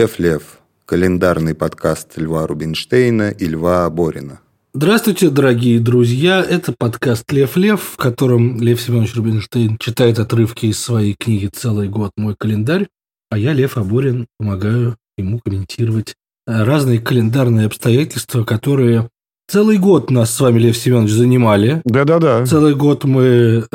Левлев. Календарный подкаст Льва Рубинштейна и Льва Оборина. Здравствуйте, дорогие друзья. Это подкаст Лев-Лев, в котором Лев Семенович Рубинштейн читает отрывки из своей книги «Целый год. Мой календарь». А я, Лев Оборин, помогаю ему комментировать разные календарные обстоятельства, которые... Целый год нас с вами, Лев Семенович, занимали. Да-да-да. Целый год мы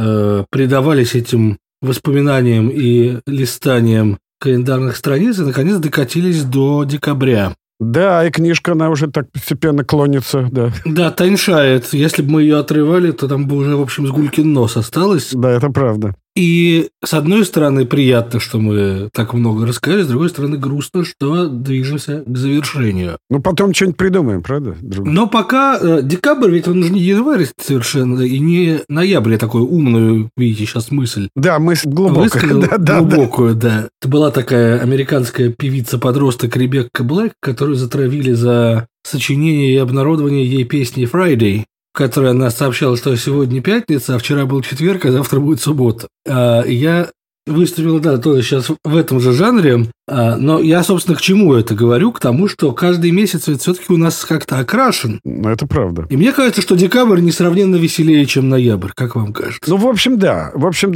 предавались этим воспоминаниям и листаниям календарных страниц и, наконец, докатились до декабря. Да, и книжка, она уже так постепенно клонится. Да, да, тоньшает. Если бы мы ее отрывали, то там бы уже, в общем, с гулькин нос осталось. Да, это правда. И, с одной стороны, приятно, что мы так много рассказали, с другой стороны, грустно, что движемся к завершению. Ну, потом что-нибудь придумаем, правда? Но пока декабрь, ведь он уже не январь совершенно, и не ноябрь, я такую умную, видите, сейчас мысль. Да, мысль глубокая. Высказал глубокую. Это была такая американская певица-подросток Ребекка Блэк, которую затравили за сочинение и обнародование ей песни «Фрайдей», в которой она сообщала, что сегодня пятница, а вчера был четверг, а завтра будет суббота. Я выставил, да, тоже сейчас в этом же жанре, но я, собственно, к чему это говорю? К тому, что каждый месяц ведь все-таки у нас как-то окрашен. Это правда. И мне кажется, что декабрь несравненно веселее, чем ноябрь. Как вам кажется? Ну, в общем, да.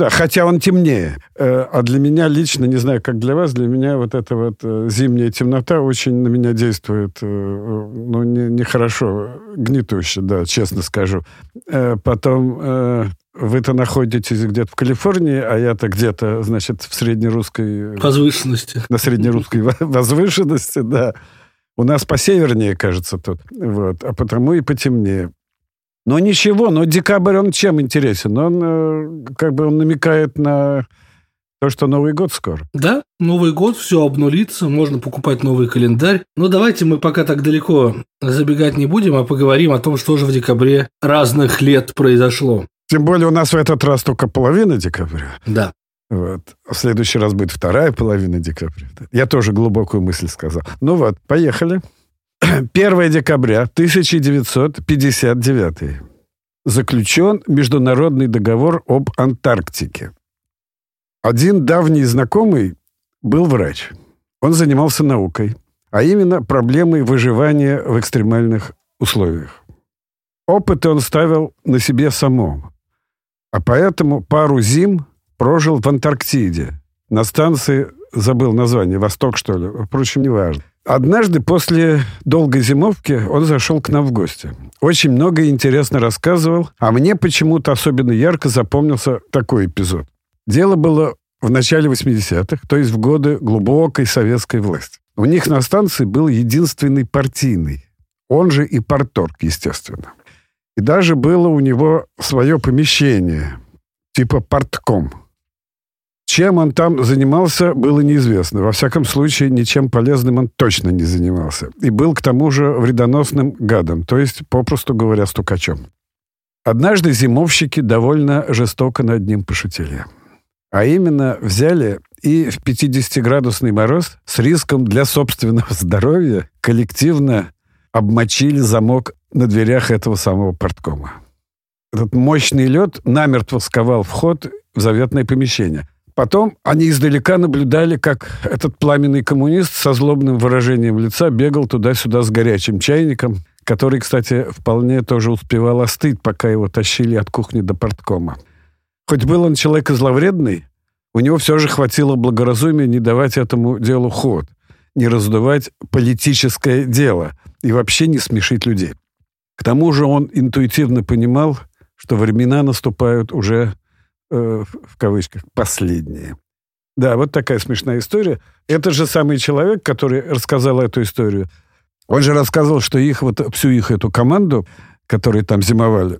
Хотя он темнее. А для меня лично, не знаю, как для вас, для меня вот эта вот зимняя темнота очень на меня действует, ну, нехорошо, гнетуще, да, честно скажу. Потом... Вы-то находитесь где-то в Калифорнии, а я-то где-то, значит, в среднерусской... Возвышенности. На среднерусской возвышенности, да. У нас посевернее, кажется, тут. Вот. А потому и потемнее. Но ничего, но декабрь, он чем интересен? Он как бы он намекает на то, что Новый год скоро. Да, Новый год, все обнулится, можно покупать новый календарь. Но давайте мы пока так далеко забегать не будем, а поговорим о том, что же в декабре разных лет произошло. Тем более у нас в этот раз только половина декабря. Да. Вот. В следующий раз будет вторая половина декабря. Я тоже глубокую мысль сказал. Ну вот, поехали. 1 декабря 1959 заключен международный договор об Антарктике. Один давний знакомый был врач. Он занимался наукой, а именно проблемой выживания в экстремальных условиях. Опыты он ставил на себе самому. А поэтому пару зим прожил в Антарктиде. На станции, забыл название, «Восток», что ли? Впрочем, неважно. Однажды после долгой зимовки он зашел к нам в гости. Очень много интересно рассказывал, а мне почему-то особенно ярко запомнился такой эпизод. Дело было в начале 80-х, то есть в годы глубокой советской власти. У них на станции был единственный партийный, он же и парторг, естественно. И даже было у него свое помещение, типа партком. Чем он там занимался, было неизвестно. Во всяком случае, ничем полезным он точно не занимался. И был, к тому же, вредоносным гадом, то есть, попросту говоря, стукачом. Однажды зимовщики довольно жестоко над ним пошутили. А именно, взяли и в 50-градусный мороз с риском для собственного здоровья коллективно обмочили замок на дверях этого самого парткома. Этот мощный лед намертво сковал вход в заветное помещение. Потом они издалека наблюдали, как этот пламенный коммунист со злобным выражением лица бегал туда-сюда с горячим чайником, который, кстати, вполне тоже успевал остыть, пока его тащили от кухни до парткома. Хоть был он человек и зловредный, у него все же хватило благоразумия не давать этому делу ход, не раздувать политическое дело и вообще не смешить людей. К тому же он интуитивно понимал, что времена наступают уже, в кавычках, последние. Да, вот такая смешная история. Этот же самый человек, который рассказал эту историю, он же рассказывал, что их, вот всю их эту команду, которые там зимовали,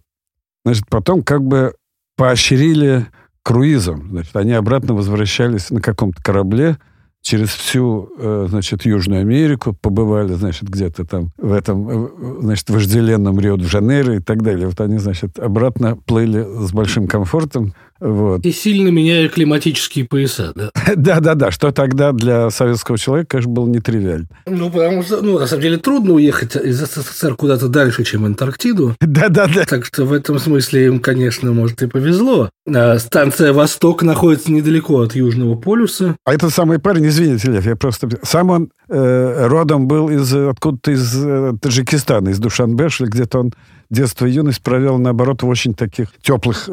значит, потом как бы поощрили круизом. Значит, они обратно возвращались на каком-то корабле, через всю, значит, Южную Америку, побывали, значит, где-то там в этом, значит, вожделенном Рио-де-Жанейро и так далее. Вот они, значит, обратно плыли с большим комфортом. Вот. И сильно меняли климатические пояса, да? Да-да-да, что тогда для советского человека, конечно, было нетривиально. Ну, потому что, ну, на самом деле, трудно уехать из СССР куда-то дальше, чем Антарктиду. Да-да-да. Так что в этом смысле им, конечно, может, и повезло. Станция «Восток» находится недалеко от Южного полюса. А этот самый парень Извините, Лев, я просто... Сам он родом был откуда-то из Таджикистана, из Душанбе, что ли, где-то он детство и юность провел, наоборот, в очень таких теплых...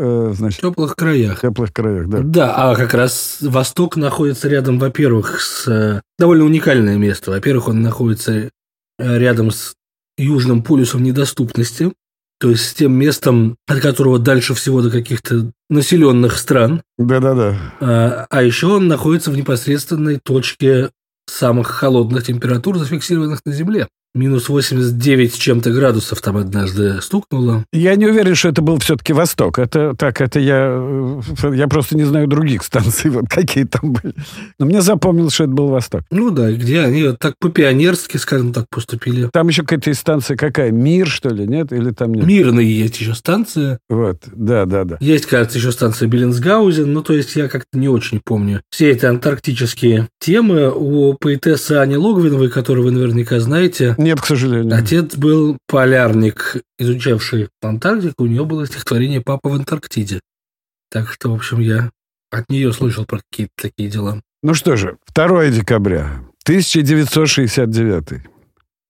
теплых краях. Теплых краях, да. Да, а как раз Восток находится рядом, во-первых, с... Довольно уникальное место. Во-первых, он находится рядом с Южным полюсом недоступности, то есть с тем местом, от которого дальше всего до каких-то населенных стран. Да-да-да. А еще он находится в непосредственной точке самых холодных температур, зафиксированных на Земле. Минус 89 с чем-то градусов там однажды стукнуло. Я не уверен, что это был все-таки Восток. Я просто не знаю других станций, вот какие там были. Но мне запомнилось, что это был Восток. Ну да, где они вот так по-пионерски, скажем так, поступили. Там еще какая-то станция какая? Мир, что ли, нет? Или там нет? Мирные есть еще станция. Вот, да. Есть, кажется, еще станция Беллинсгаузен. Ну, то есть, я как-то не очень помню все эти антарктические темы. У поэтессы Ани Логвиновой, которую вы наверняка знаете... Нет, к сожалению. Отец был полярник, изучавший Антарктику. У нее было стихотворение «Папа в Антарктиде». Так что, в общем, я от нее слышал про какие-то такие дела. Ну что же, 2 декабря 1969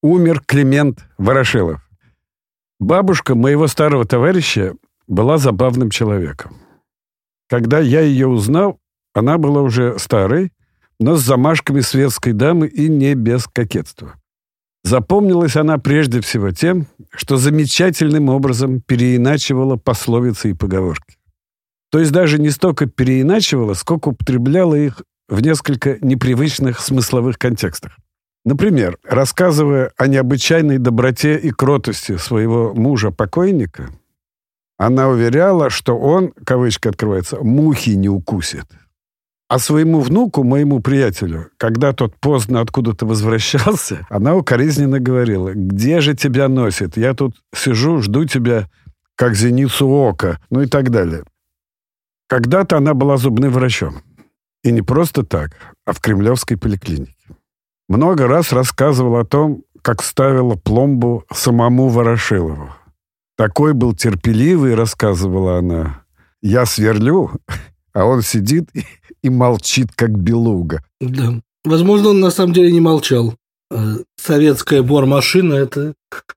умер Климент Ворошилов. Бабушка моего старого товарища была забавным человеком. Когда я ее узнал, она была уже старой, но с замашками светской дамы и не без кокетства. Запомнилась она прежде всего тем, что замечательным образом переиначивала пословицы и поговорки. То есть даже не столько переиначивала, сколько употребляла их в несколько непривычных смысловых контекстах. Например, рассказывая о необычайной доброте и кротости своего мужа-покойника, она уверяла, что он, кавычка открывается, «мухи не укусит». А своему внуку, моему приятелю, когда тот поздно откуда-то возвращался, она укоризненно говорила: «Где же тебя носит? Я тут сижу, жду тебя, как зеницу ока», ну и так далее. Когда-то она была зубным врачом. И не просто так, а в кремлевской поликлинике. Много раз рассказывала о том, как ставила пломбу самому Ворошилову. «Такой был терпеливый», — рассказывала она. «Я сверлю, а он сидит и молчит, как белуга». Да. Возможно, он на самом деле не молчал. Советская бормашина – это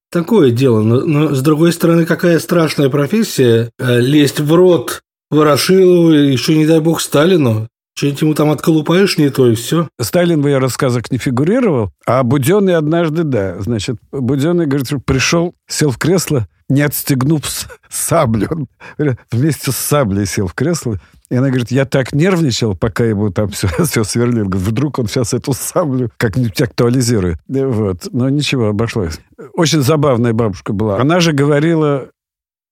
такое дело. Но, с другой стороны, какая страшная профессия. Лезть в рот Ворошилову, еще, не дай бог, Сталину. Что-нибудь ему там отколупаешь не то, и все. Сталин в ее рассказах не фигурировал, а Буденный однажды, да. Значит, Буденный, говорит, что пришел, сел в кресло, не отстегнув саблю. Он, говорит, вместе с саблей сел в кресло. И она говорит: «Я так нервничал, пока ему там все сверлил. Вдруг он сейчас эту саблю как-нибудь актуализирует». Вот. Но ничего, обошлось. Очень забавная бабушка была. Она же говорила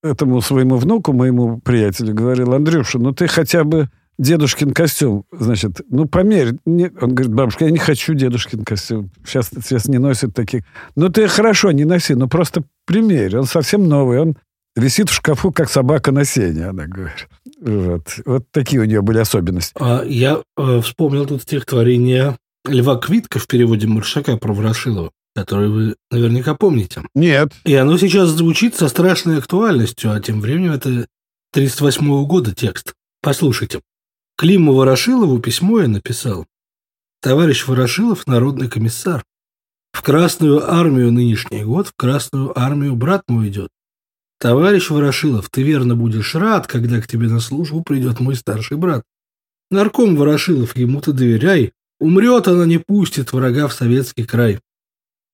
этому своему внуку, моему приятелю, говорила: «Андрюша, ну ты хотя бы дедушкин костюм, значит, ну померь». Нет. Он говорит: «Бабушка, я не хочу дедушкин костюм. Сейчас не носят таких». «Ну ты хорошо, не носи, ну просто примерь. Он совсем новый, он висит в шкафу, как собака на сене», она говорит. Вот такие у нее были особенности. Я вспомнил тут стихотворение Льва Квитка в переводе Маршака про Ворошилова, которое вы наверняка помните. Нет. И оно сейчас звучит со страшной актуальностью, а тем временем это 1938 года текст. Послушайте. «Климу Ворошилову письмо я написал. Товарищ Ворошилов, народный комиссар. В Красную армию нынешний год, в Красную армию брат мой идет. Товарищ Ворошилов, ты верно будешь рад, когда к тебе на службу придет мой старший брат. Нарком Ворошилов, ему ты доверяй. Умрет она, не пустит врага в советский край.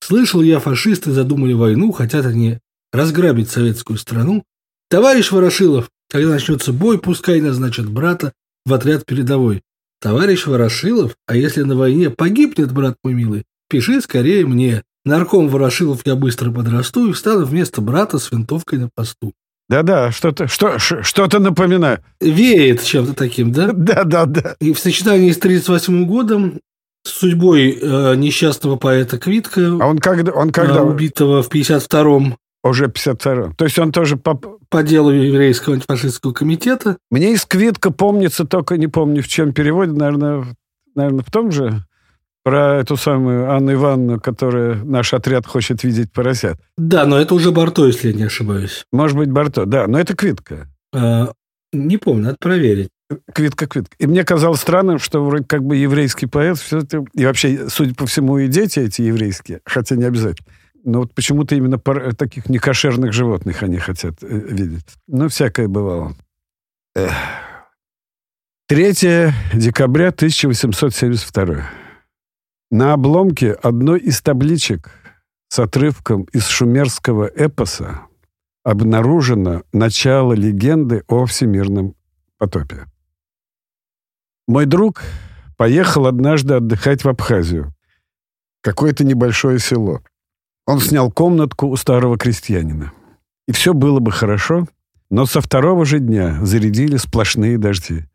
Слышал я, фашисты задумали войну, хотят они разграбить советскую страну. Товарищ Ворошилов, когда начнется бой, пускай назначат брата в отряд передовой. Товарищ Ворошилов, а если на войне погибнет брат мой милый, пиши скорее мне. Нарком Ворошилов, я быстро подрасту и встану вместо брата с винтовкой на посту». Да-да, что-то напоминаю. Веет чем-то таким, да? Да. И в сочетании с 1938 годом, с судьбой несчастного поэта Квитка, а он когда убитого в 1952-м, уже 1952-м. То есть он тоже по делу еврейского антифашистского комитета. Мне из Квитка помнится, только не помню, в чем переводе, наверное, в том же... Про эту самую Анну Ивановну, которая «Наш отряд хочет видеть поросят». Да, но это уже Барто, если я не ошибаюсь. Может быть, Барто, да. Но это Квитка. Не помню, надо проверить. Квитка. И мне казалось странным, что вроде как бы еврейский поэт все-таки... И вообще, судя по всему, и дети эти еврейские, хотя не обязательно. Но вот почему-то именно таких некошерных животных они хотят видеть. Ну, всякое бывало. 3 декабря 1872. На обломке одной из табличек с отрывком из шумерского эпоса обнаружено начало легенды о всемирном потопе. Мой друг поехал однажды отдыхать в Абхазию, какое-то небольшое село. Он снял комнатку у старого крестьянина. И все было бы хорошо, но со второго же дня зарядили сплошные дожди.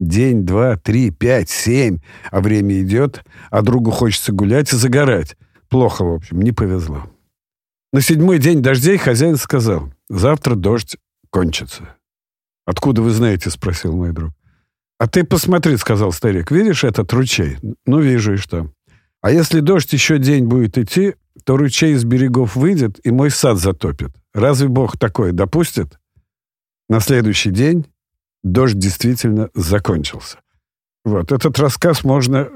День, 2, 3, 5, 7, а время идет, а другу хочется гулять и загорать. Плохо, в общем, не повезло. На 7-й день дождей хозяин сказал: «Завтра дождь кончится». «Откуда вы знаете?» — спросил мой друг. «А ты посмотри», — сказал старик, — «видишь этот ручей?» «Ну, вижу, и что». «А если дождь еще день будет идти, то ручей из берегов выйдет и мой сад затопит. Разве Бог такое допустит?» На следующий день дождь действительно закончился. Вот. Этот рассказ можно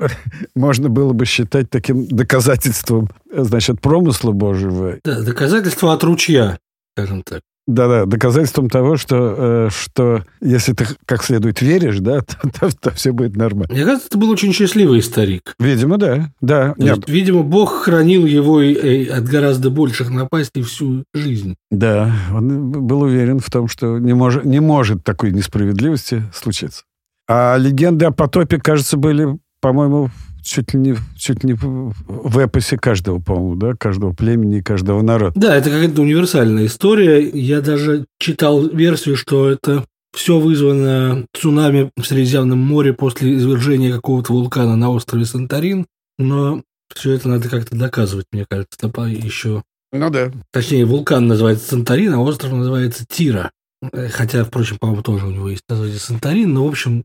было бы считать таким доказательством, значит, промысла Божьего. Да, доказательство от ручья, скажем так. Да-да, доказательством того, что если ты как следует веришь, да, то все будет нормально. Мне кажется, это был очень счастливый старик. Видимо, да. Нет. Есть, видимо, Бог хранил его от гораздо больших напастей всю жизнь. Да, он был уверен в том, что не может такой несправедливости случиться. А легенды о потопе, кажется, были, по-моему, чуть ли не в эпосе каждого, по-моему, да, каждого племени и каждого народа. Да, это какая-то универсальная история. Я даже читал версию, что это все вызвано цунами в Средиземном море после извержения какого-то вулкана на острове Санторин, но все это надо как-то доказывать, мне кажется, еще. Ну да. Точнее, вулкан называется Санторин, а остров называется Тира. Хотя, впрочем, по-моему, тоже у него есть название Санторин, но, в общем,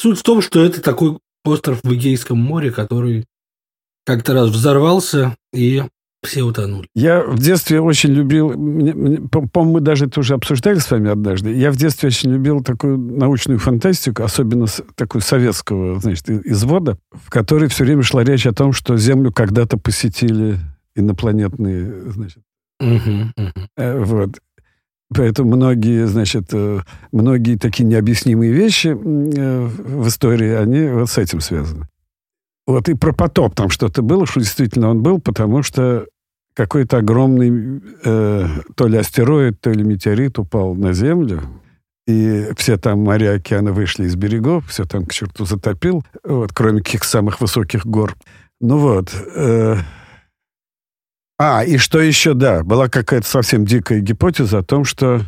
суть в том, что это такой остров в Эгейском море, который как-то раз взорвался, и все утонули. Я в детстве очень любил... По-моему, мы даже это уже обсуждали с вами однажды. Я в детстве очень любил такую научную фантастику, особенно такую советского, значит, извода, в которой все время шла речь о том, что Землю когда-то посетили инопланетные... Значит, вот. Поэтому многие такие необъяснимые вещи в истории, они вот с этим связаны. Вот и про потоп там что-то было, что действительно он был, потому что какой-то огромный то ли астероид, то ли метеорит упал на Землю, и все там моря, океаны вышли из берегов, все там к черту затопил, вот, кроме каких самых высоких гор. Ну вот... и что еще, да, была какая-то совсем дикая гипотеза о том, что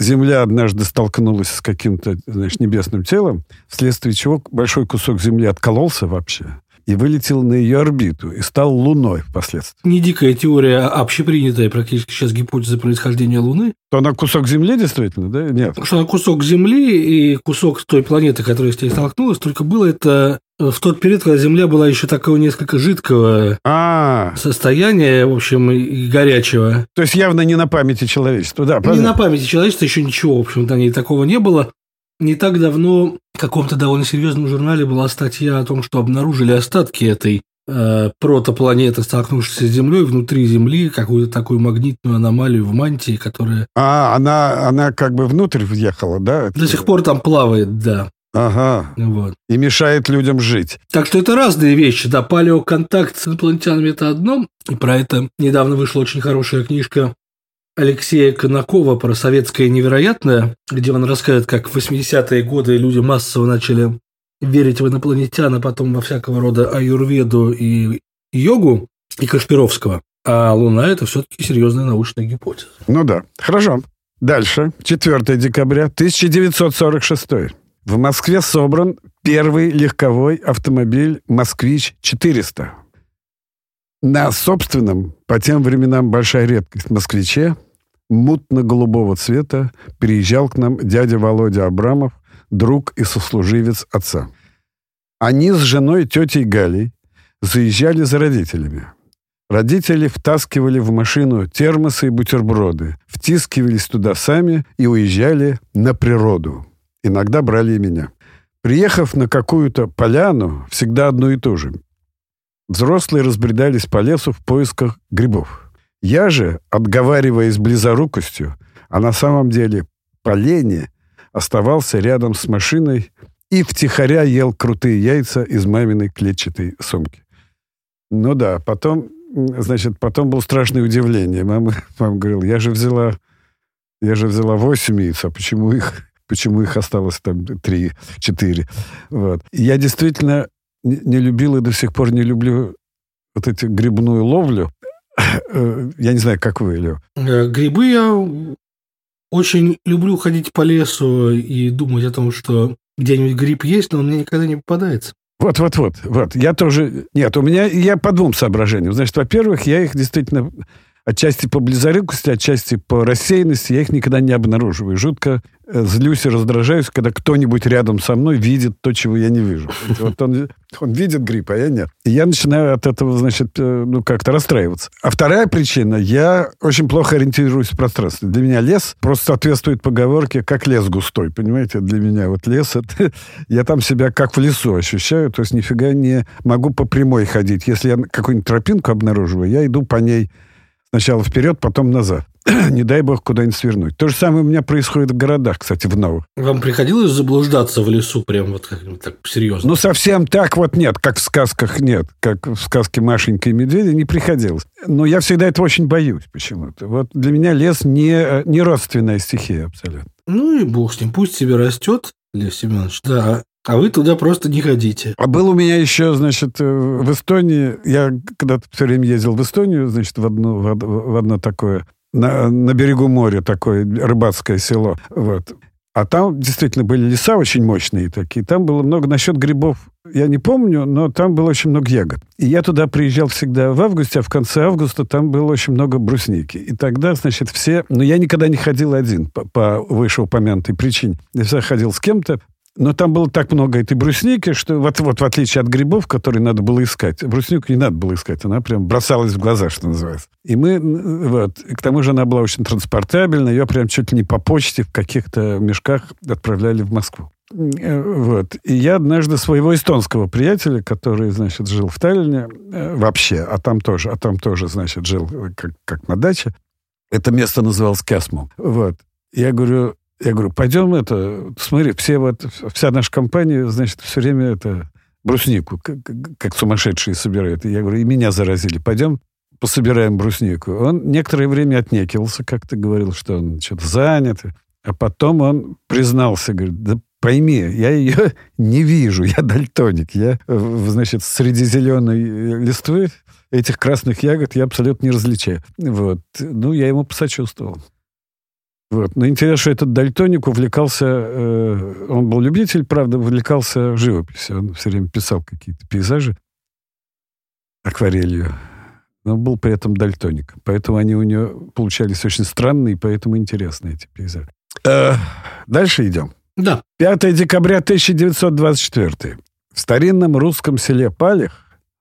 Земля однажды столкнулась с каким-то, значит, небесным телом, вследствие чего большой кусок Земли откололся вообще и вылетел на ее орбиту и стал Луной впоследствии. Не дикая теория, а общепринятая практически сейчас гипотеза происхождения Луны. То она кусок Земли действительно, да? Нет. Что она кусок Земли и кусок той планеты, которая с ней столкнулась, только было это... В тот период, когда Земля была еще такого несколько жидкого состояния, в общем, и горячего. То есть, явно не на памяти человечества, да? Правда? Не на памяти человечества еще ничего, в общем-то, такого не было. Не так давно в каком-то довольно серьезном журнале была статья о том, что обнаружили остатки этой протопланеты, столкнувшейся с Землей, внутри Земли, какую-то такую магнитную аномалию в мантии, которая... Она как бы внутрь въехала, да? До сих пор там плавает, да. Ага. Вот. И мешает людям жить. Так что это разные вещи. Да, палеоконтакт с инопланетянами – это одно. И про это недавно вышла очень хорошая книжка Алексея Конакова про «Советское невероятное», где он рассказывает, как в 80-е годы люди массово начали верить в инопланетян, а потом во всякого рода аюрведу и йогу, и Кашпировского. А Луна – это все-таки серьезная научная гипотеза. Ну да. Хорошо. Дальше. 4 декабря 1946. В Москве собран первый легковой автомобиль «Москвич-400». На собственном, по тем временам большая редкость, «Москвиче» мутно-голубого цвета приезжал к нам дядя Володя Абрамов, друг и сослуживец отца. Они с женой тетей Галей заезжали за родителями. Родители втаскивали в машину термосы и бутерброды, втискивались туда сами и уезжали на природу. Иногда брали и меня. Приехав на какую-то поляну, всегда одно и то же. Взрослые разбредались по лесу в поисках грибов. Я же, отговариваясь близорукостью, а на самом деле по лени, оставался рядом с машиной и втихаря ел крутые яйца из маминой клетчатой сумки. Ну да, потом было страшное удивление. Мама говорила, я же взяла 8 яиц, а почему их осталось там 3-4? Вот. Я действительно не любил и до сих пор не люблю вот эти грибную ловлю. Я не знаю, как вы, Лев. Грибы я очень люблю ходить по лесу и думать о том, что где-нибудь гриб есть, но он мне никогда не попадается. Вот. Я тоже... Нет, у меня... Я по двум соображениям. Значит, во-первых, я их действительно... Отчасти по близорукости, отчасти по рассеянности я их никогда не обнаруживаю. Жутко злюсь и раздражаюсь, когда кто-нибудь рядом со мной видит то, чего я не вижу. Вот он видит гриб, а я нет. И я начинаю от этого, значит, как-то расстраиваться. А вторая причина, я очень плохо ориентируюсь в пространстве. Для меня лес просто соответствует поговорке «как лес густой». Понимаете, для меня вот лес, это я там себя как в лесу ощущаю, то есть нифига не могу по прямой ходить. Если я какую-нибудь тропинку обнаруживаю, я иду по ней сначала вперед, потом назад. Не дай бог куда-нибудь свернуть. То же самое у меня происходит в городах, кстати, в новых. Вам приходилось заблуждаться в лесу прям вот как-нибудь так серьезно? Ну, совсем так вот нет, как в сказках нет. Как в сказке «Машенька и медведя» не приходилось. Но я всегда этого очень боюсь почему-то. Вот для меня лес не родственная стихия абсолютно. Ну и бог с ним. Пусть себе растет, Лев Семенович, да. А вы туда просто не ходите. А был у меня еще, значит, в Эстонии... Я когда-то все время ездил в Эстонию, значит, в одно такое... На берегу моря такое рыбацкое село. Вот. А там действительно были леса очень мощные такие. Там было много... Насчет грибов я не помню, но там было очень много ягод. И я туда приезжал всегда в августе, а в конце августа там было очень много брусники. И тогда, значит, все... Но я никогда не ходил один по вышеупомянутой причине. Я всегда ходил с кем-то. Но там было так много этой брусники, что вот в отличие от грибов, которые надо было искать, бруснику не надо было искать, она прям бросалась в глаза, что называется. И мы, вот, и к тому же она была очень транспортабельна, ее прям чуть ли не по почте в каких-то мешках отправляли в Москву. Вот. И я однажды своего эстонского приятеля, который, значит, жил в Таллине вообще, а там тоже, значит, жил как на даче, это место называлось Кесму. Вот. Я говорю, пойдем это... Смотри, вся наша компания, значит, все время это бруснику, как сумасшедшие собирают. И я говорю, и меня заразили. Пойдем пособираем бруснику. Он некоторое время отнекивался, как-то говорил, что он что-то занят. А потом он признался, говорит, да пойми, я ее не вижу, я дальтоник. Я, значит, среди зеленой листвы этих красных ягод я абсолютно не различаю. Вот. Ну, я ему посочувствовал. Вот. Но интересно, что этот дальтоник увлекался... он был любитель, правда, увлекался живописью. Он все время писал какие-то пейзажи акварелью. Но был при этом дальтоником. Поэтому они у него получались очень странные, поэтому интересные эти пейзажи. Дальше идем. Да. 5 декабря 1924. В старинном русском селе Палех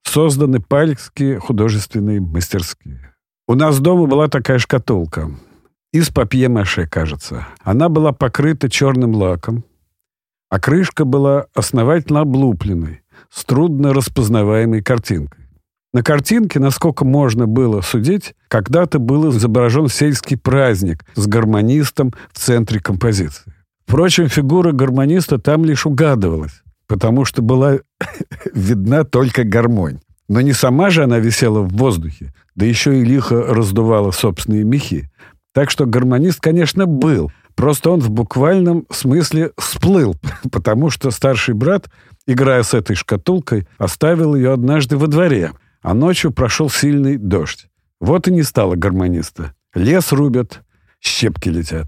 созданы палехские художественные мастерские. У нас дома была такая шкатулка. Из папье-маше, кажется. Она была покрыта черным лаком, а крышка была основательно облупленной, с трудно распознаваемой картинкой. На картинке, насколько можно было судить, когда-то был изображен сельский праздник с гармонистом в центре композиции. Впрочем, фигура гармониста там лишь угадывалась, потому что была видна только гармонь. Но не сама же она висела в воздухе, да еще и лихо раздувала собственные мехи. Так что гармонист, конечно, был. Просто он в буквальном смысле сплыл, потому что старший брат, играя с этой шкатулкой, оставил ее однажды во дворе, а ночью прошел сильный дождь. Вот и не стало гармониста. Лес рубят, щепки летят.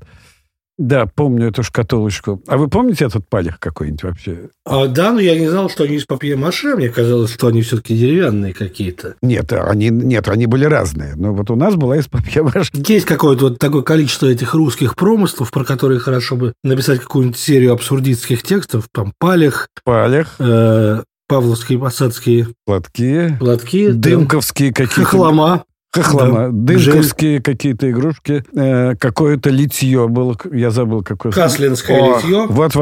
Да, помню эту шкатулочку. А вы помните этот палех какой-нибудь вообще? Да, но я не знал, что они из папье-маше. Мне казалось, что они все-таки деревянные какие-то. Нет, они были разные. Но вот у нас была из папье-маше. Есть какое-то вот такое количество этих русских промыслов, про которые хорошо бы написать какую-нибудь серию абсурдистских текстов. Там Палех. Павловские, посадские. Платки. Дымковские какие-то. Хохлома. Хохлома. Да. Дымковские какие-то игрушки. Какое-то литье было. Я забыл, какое. Каслинское литье. Вот.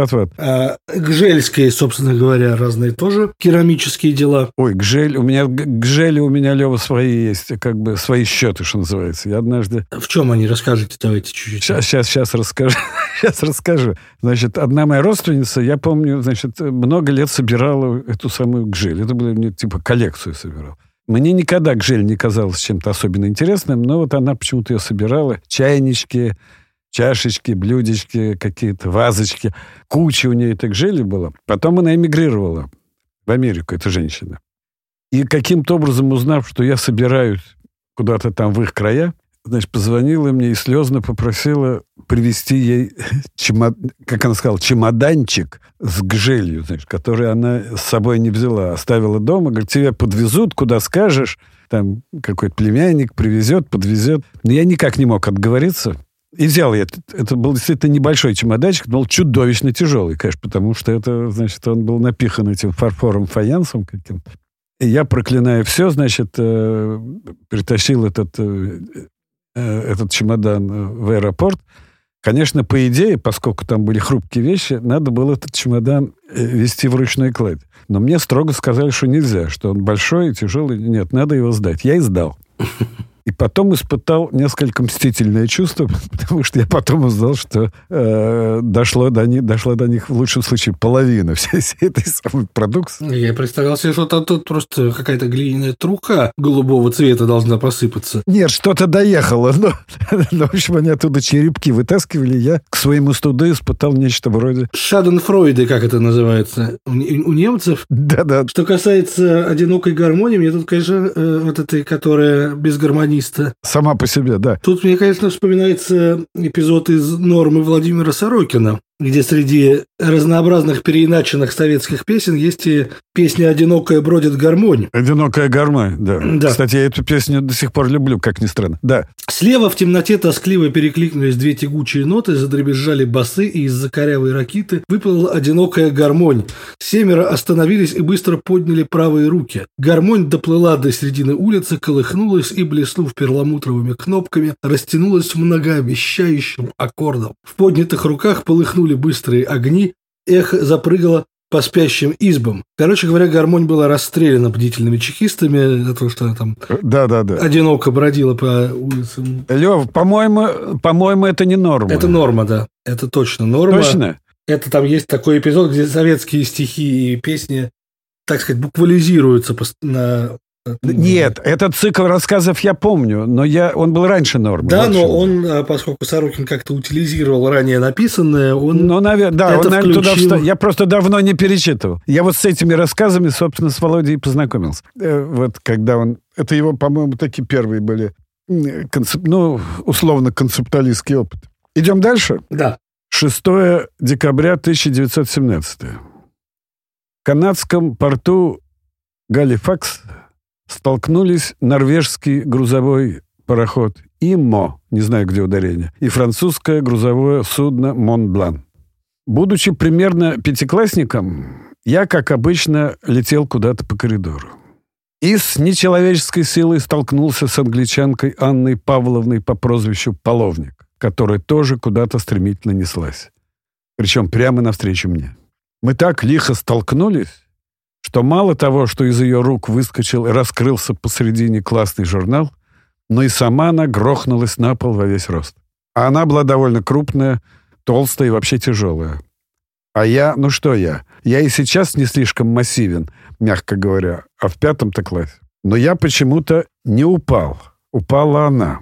Гжельские, собственно говоря, разные тоже керамические дела. Ой, Гжель. У меня, Лева, свои есть. Как бы свои счеты, что называется. Я однажды... В чем они? Расскажите, давайте чуть-чуть. Сейчас расскажу. Значит, одна моя родственница, я помню, значит, много лет собирала эту самую Гжель. Это было мне типа коллекцию собирала. Мне никогда Гжель не казалась чем-то особенно интересным, но вот она почему-то ее собирала. Чайнички, чашечки, блюдечки, какие-то вазочки. Куча у нее этой Гжели была. Потом она эмигрировала в Америку, эта женщина. И каким-то образом, узнав, что я собираюсь куда-то там в их края, значит, позвонила мне и слезно попросила привезти ей, как она сказала, чемоданчик с Гжелью, значит, который она с собой не взяла. Оставила дома, говорит, тебя подвезут, куда скажешь. Там какой-то племянник привезет, подвезет. Но я никак не мог отговориться. И взял я. Это был действительно небольшой чемоданчик, но чудовищно тяжелый, конечно, потому что это, значит, он был напихан этим фарфором, фаянсом каким-то. И я, проклиная все, значит, притащил этот чемодан в аэропорт. Конечно, по идее, поскольку там были хрупкие вещи, надо было этот чемодан везти в ручной кладь. Но мне строго сказали, что нельзя, что он большой и тяжелый. Нет, надо его сдать. Я и сдал. И потом испытал несколько мстительное чувство, потому что я потом узнал, что дошла до них в лучшем случае половина всей этой самой продукции. Я представлял себе, что тут просто какая-то глиняная труха голубого цвета должна посыпаться. Нет, что-то доехало. Но, в общем, они оттуда черепки вытаскивали. Я к своему студу испытал нечто вроде... Шаденфройды, как это называется, у немцев. Да-да. Что касается одинокой гармонии, мне тут, конечно, вот этой, которая без гармонии, сама по себе, да. Тут мне, конечно, вспоминается эпизод из «Нормы» Владимира Сорокина, где среди разнообразных переиначенных советских песен есть и песня «Одинокая бродит гармонь». «Одинокая гармонь», да. Кстати, я эту песню до сих пор люблю, как ни странно. Да. Слева в темноте тоскливо перекликнулись две тягучие ноты, задребезжали басы, и из-за корявой ракиты выплыла одинокая гармонь. Семеро остановились и быстро подняли правые руки. Гармонь доплыла до середины улицы, колыхнулась и, блеснув перламутровыми кнопками, растянулась многообещающим аккордом. В поднятых руках полыхнули быстрые огни, эхо запрыгало по спящим избам. Короче говоря, гармонь была расстреляна бдительными чекистами за то, что она там одиноко бродила по улицам. Лев, по-моему, это не «Норма». Это «Норма», да. Это точно «Норма». Точно? Это там есть такой эпизод, где советские стихи и песни, так сказать, буквализируются на... Нет, этот цикл рассказов я помню, но он был раньше «Нормы». Да, но он, поскольку Сорокин как-то утилизировал ранее написанное, он наверное, туда встал. Я просто давно не перечитывал. Я вот с этими рассказами, собственно, с Володей и познакомился. Вот когда он... Это его, по-моему, такие первые были, условно, концептуалистский опыт. Идем дальше? Да. 6 декабря 1917. В канадском порту Галифакс столкнулись норвежский грузовой пароход «Имо», не знаю, где ударение, и французское грузовое судно «Монблан». Будучи примерно пятиклассником, я, как обычно, летел куда-то по коридору. И с нечеловеческой силой столкнулся с англичанкой Анной Павловной по прозвищу «Половник», которая тоже куда-то стремительно неслась. Причем прямо навстречу мне. Мы так лихо столкнулись, что мало того, что из ее рук выскочил и раскрылся посредине классный журнал, но и сама она грохнулась на пол во весь рост. А она была довольно крупная, толстая и вообще тяжелая. А я, я и сейчас не слишком массивен, мягко говоря, а в 5-м-то классе. Но я почему-то не упал. Упала она.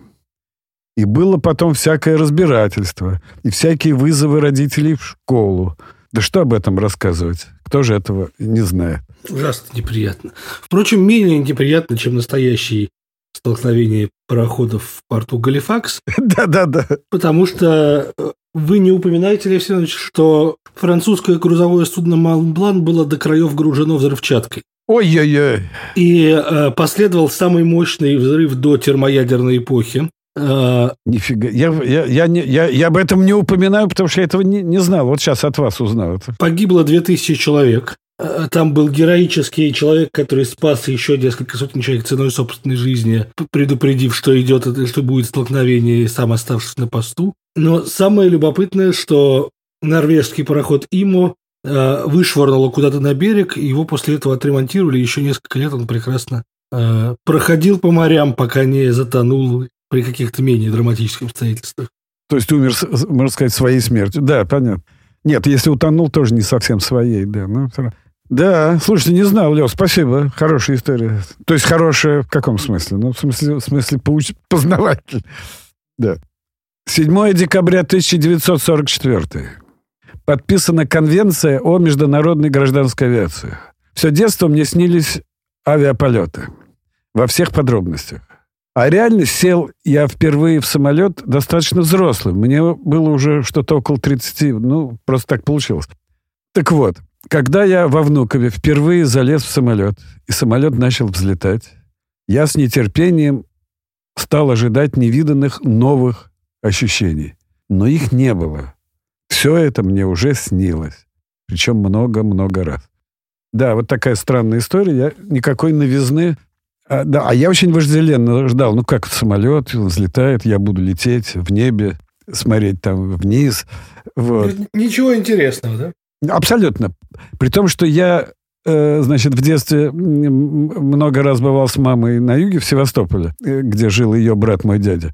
И было потом всякое разбирательство, и всякие вызовы родителей в школу. Да что об этом рассказывать? Кто же этого не знает? Ужасно неприятно. Впрочем, менее неприятно, чем настоящие столкновения пароходов в порту Галифакс. Да. Потому что вы не упоминаете, Лев Семенович, что французское грузовое судно «Монблан» было до краев гружено взрывчаткой. Ой-ой-ой. И последовал самый мощный взрыв до термоядерной эпохи. Нифига. Я об этом не упоминаю, потому что я этого не знал. Вот сейчас от вас узнал это. Погибло 2000 человек. Там был героический человек, который спас еще несколько сотен человек ценой собственной жизни, предупредив, что идет, что будет столкновение, и сам оставшись на посту. Но самое любопытное, что норвежский пароход «Имо» вышвырнуло куда-то на берег, и его после этого отремонтировали. Еще несколько лет он прекрасно проходил по морям, пока не затонул при каких-то менее драматических обстоятельствах. То есть умер, можно сказать, своей смертью. Да, понятно. Нет, если утонул, тоже не совсем своей. Да, но... да, слушайте, не знал, Лев, спасибо. Хорошая история. То есть хорошая в каком смысле? Ну, в смысле познаватель. Да. 7 декабря 1944. Подписана Конвенция о международной гражданской авиации. Все детство мне снились авиаполеты. Во всех подробностях. А реально сел я впервые в самолет достаточно взрослым. Мне было уже что-то около 30. Ну, просто так получилось. Так вот, когда я во Внукове впервые залез в самолет, и самолет начал взлетать, я с нетерпением стал ожидать невиданных новых ощущений. Но их не было. Все это мне уже снилось. Причем много-много раз. Да, вот такая странная история. Я никакой новизны... А я очень вожделенно ждал. Ну, как самолет, он взлетает, я буду лететь в небе, смотреть там вниз. Вот. Ничего интересного, да? Абсолютно. При том, что я, в детстве много раз бывал с мамой на юге, в Севастополе, где жил ее брат, мой дядя.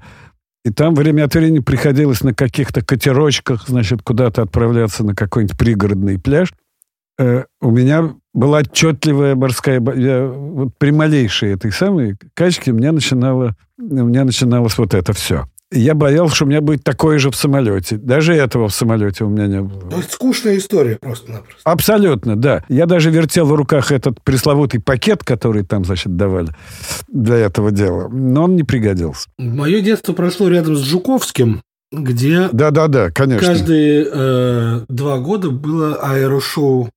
И там время от времени приходилось на каких-то катерочках, куда-то отправляться на какой-нибудь пригородный пляж. У меня была отчетливая морская... при малейшей этой самой качке у меня начиналось вот это все. И я боялся, что у меня будет такое же в самолете. Даже этого в самолете у меня не было. Ну, это скучная история просто-напросто. Абсолютно, да. Я даже вертел в руках этот пресловутый пакет, который там, давали для этого дела. Но он не пригодился. Мое детство прошло рядом с Жуковским, где конечно. Каждые 2 года было аэрошоу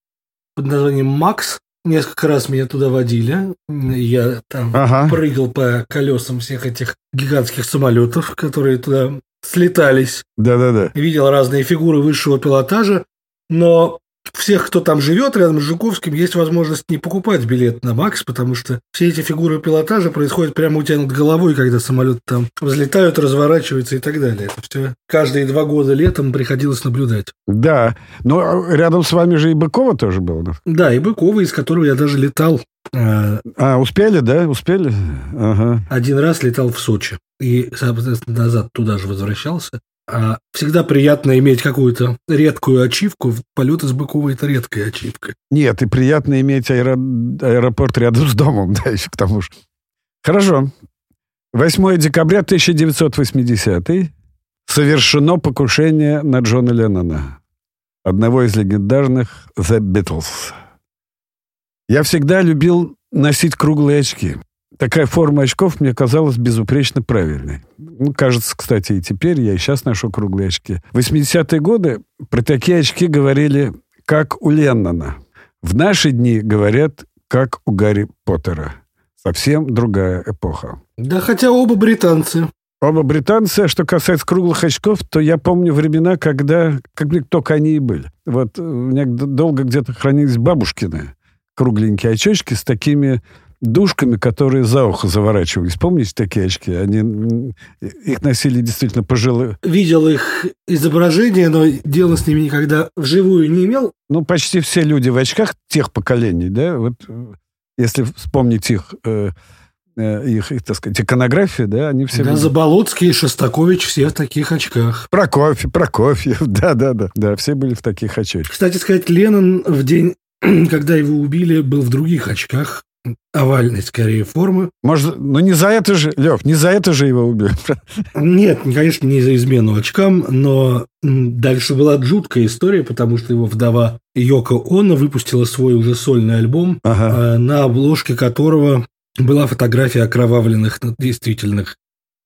под названием «Макс». Несколько раз меня туда водили. Я там прыгал по колесам всех этих гигантских самолетов, которые туда слетались. Да-да-да. Видел разные фигуры высшего пилотажа. Но всех, кто там живет рядом с Жуковским, есть возможность не покупать билет на «Макс», потому что все эти фигуры пилотажа происходят прямо у тебя над головой, когда самолеты там взлетают, разворачиваются и так далее. Это все каждые 2 года летом приходилось наблюдать. Да, но рядом с вами же и Быкова тоже было. Да, и Быкова, из которого я даже летал. Успели, да? Успели? Ага. Один раз летал в Сочи и, соответственно, назад туда же возвращался. Всегда приятно иметь какую-то редкую ачивку. Полет из Быкова – это редкая ачивка. Нет, и приятно иметь аэропорт рядом с домом, да, еще к тому же. Хорошо. 8 декабря 1980 совершено покушение на Джона Леннона, одного из легендарных The Beatles. Я всегда любил носить круглые очки. Такая форма очков мне казалась безупречно правильной. Ну, кажется, кстати, и теперь я и сейчас ношу круглые очки. В 80-е годы про такие очки говорили, как у Леннона. В наши дни говорят, как у Гарри Поттера. Совсем другая эпоха. Да, хотя оба британцы. Оба британцы. Что касается круглых очков, то я помню времена, когда как только они и были. Вот у меня долго где-то хранились бабушкины кругленькие очечки с такими... душками, которые за ухо заворачивались. Помните такие очки? Их носили действительно пожилые. Видел их изображение, но дела с ними никогда вживую не имел. Ну, почти все люди в очках тех поколений, да? Вот если вспомнить их иконографии, да, они все... Да, Заболоцкий и Шостакович все в таких очках. Прокофьев, да, все были в таких очках. Кстати сказать, Леннон в день, когда его убили, был в других очках. Овальной, скорее, формы. Может, не за это же, Лев, не за это же его убили. Нет, конечно, не за измену очкам, но дальше была жуткая история, потому что его вдова Йоко Оно выпустила свой уже сольный альбом, на обложке которого была фотография окровавленных действительных